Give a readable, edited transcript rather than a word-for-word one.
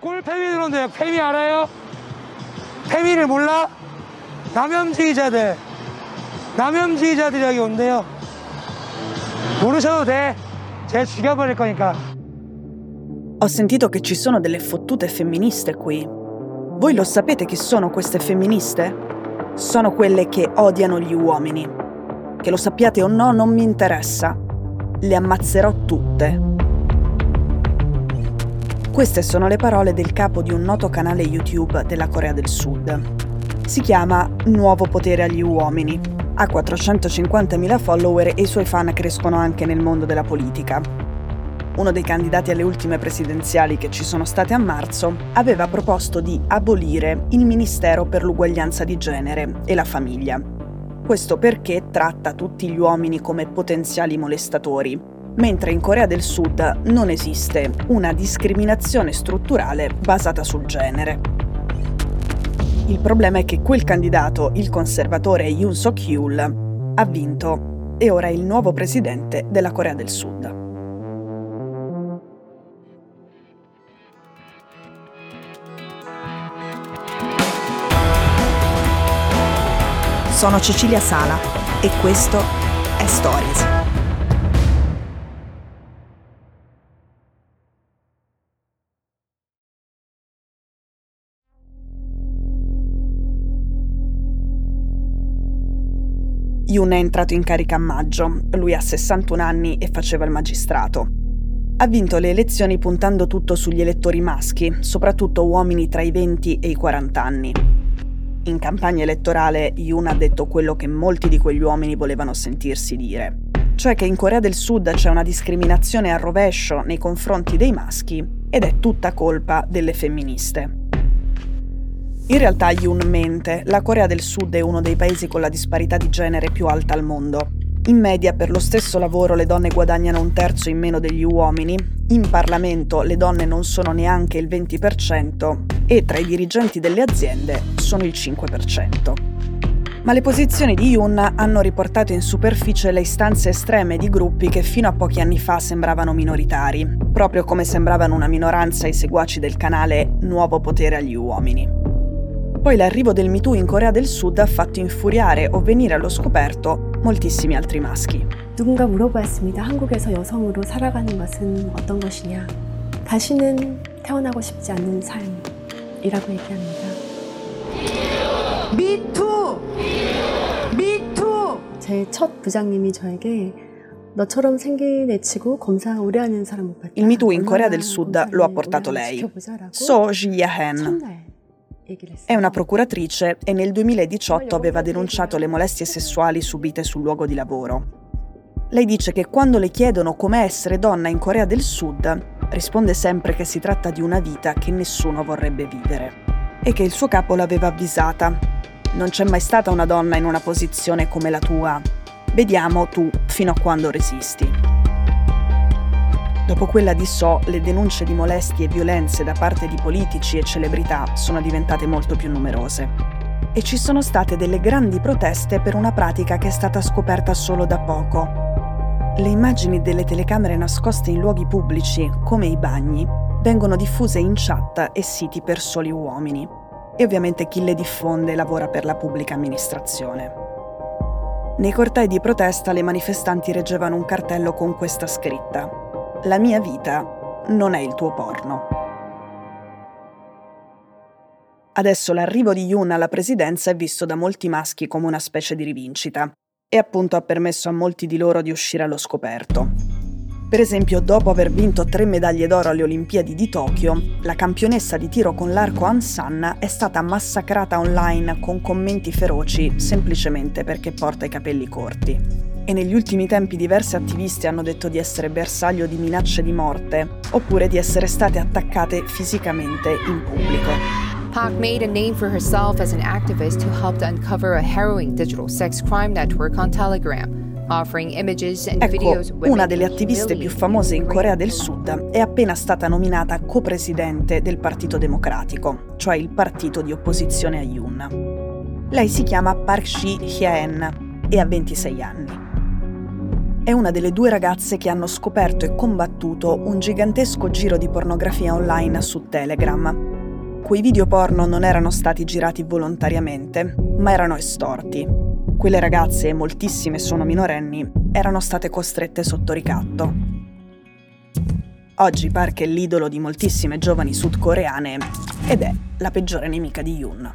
꼴패미 들었는데 패미 알아요? 패미를 몰라? 남혐지의자들. 남혐지의자들이 여기 온대요. 모르셔도 돼. 쟤 죽여버릴 거니까. Ho sentito che ci sono delle fottute femministe qui. Voi lo sapete chi sono queste femministe? Sono quelle che odiano gli uomini. Che lo sappiate o no, non mi interessa. Le ammazzerò tutte. Queste sono le parole del capo di un noto canale YouTube della Corea del Sud. Si chiama Nuovo potere agli uomini. Ha 450.000 follower e i suoi fan crescono anche nel mondo della politica. Uno dei candidati alle ultime presidenziali che ci sono state a marzo aveva proposto di abolire il Ministero per l'Uguaglianza di genere e la famiglia. Questo perché tratta tutti gli uomini come potenziali molestatori. Mentre in Corea del Sud non esiste una discriminazione strutturale basata sul genere. Il problema è che quel candidato, il conservatore Yoon Suk-yeol, ha vinto e ora è il nuovo presidente della Corea del Sud. Sono Cecilia Sala e questo è Stories. Yoon è entrato in carica a maggio, lui ha 61 anni e faceva il magistrato. Ha vinto le elezioni puntando tutto sugli elettori maschi, soprattutto uomini tra i 20 e i 40 anni. In campagna elettorale Yoon ha detto quello che molti di quegli uomini volevano sentirsi dire, cioè che in Corea del Sud c'è una discriminazione a rovescio nei confronti dei maschi ed è tutta colpa delle femministe. In realtà Yoon mente, la Corea del Sud è uno dei paesi con la disparità di genere più alta al mondo. In media per lo stesso lavoro le donne guadagnano 1/3 in meno degli uomini, in Parlamento le donne non sono neanche il 20% e tra i dirigenti delle aziende sono il 5%. Ma le posizioni di Yoon hanno riportato in superficie le istanze estreme di gruppi che fino a pochi anni fa sembravano minoritari, proprio come sembravano una minoranza i seguaci del canale Nuovo potere agli uomini. Poi l'arrivo del Me Too in Corea del Sud ha fatto infuriare o venire allo scoperto moltissimi altri maschi. 누군가 물어봤습니다. 한국에서 여성으로 살아가는 것은 어떤 것이냐? 다시는 태어나고 싶지 않는 삶이라고 얘기합니다. Me Too! Me Too! 제 첫 부장님이 저에게 너처럼 생기내치고 검사 오래하는 사람 못 봤다. Il Me Too in Corea del Sud lo ha portato lei. So Ji-hyun. È una procuratrice e nel 2018 aveva denunciato le molestie sessuali subite sul luogo di lavoro. Lei dice che quando le chiedono com'è essere donna in Corea del Sud, risponde sempre che si tratta di una vita che nessuno vorrebbe vivere e che il suo capo l'aveva avvisata. Non c'è mai stata una donna in una posizione come la tua. Vediamo tu fino a quando resisti. Dopo quella di So, le denunce di molestie e violenze da parte di politici e celebrità sono diventate molto più numerose. E ci sono state delle grandi proteste per una pratica che è stata scoperta solo da poco. Le immagini delle telecamere nascoste in luoghi pubblici, come i bagni, vengono diffuse in chat e siti per soli uomini. E ovviamente chi le diffonde lavora per la pubblica amministrazione. Nei cortei di protesta le manifestanti reggevano un cartello con questa scritta. La mia vita non è il tuo porno. Adesso l'arrivo di Yoon alla presidenza è visto da molti maschi come una specie di rivincita e appunto ha permesso a molti di loro di uscire allo scoperto. Per esempio, dopo aver vinto 3 medaglie d'oro alle Olimpiadi di Tokyo, la campionessa di tiro con l'arco Ansan è stata massacrata online con commenti feroci semplicemente perché porta i capelli corti. E negli ultimi tempi diverse attiviste hanno detto di essere bersaglio di minacce di morte, oppure di essere state attaccate fisicamente in pubblico. Park made a name for herself as an activist who helped uncover a harrowing digital sex crime network on Telegram, offering images and videos. Ecco, una delle attiviste più famose in Corea del Sud è appena stata nominata co-presidente del Partito Democratico, cioè il partito di opposizione a Yoon. Lei si chiama Park Si-hyeon e ha 26 anni. è una delle due ragazze che hanno scoperto e combattuto un gigantesco giro di pornografia online su Telegram. Quei video porno non erano stati girati volontariamente, ma erano estorti. Quelle ragazze, e moltissime sono minorenni, erano state costrette sotto ricatto. Oggi Park è l'idolo di moltissime giovani sudcoreane ed è la peggiore nemica di Yoon.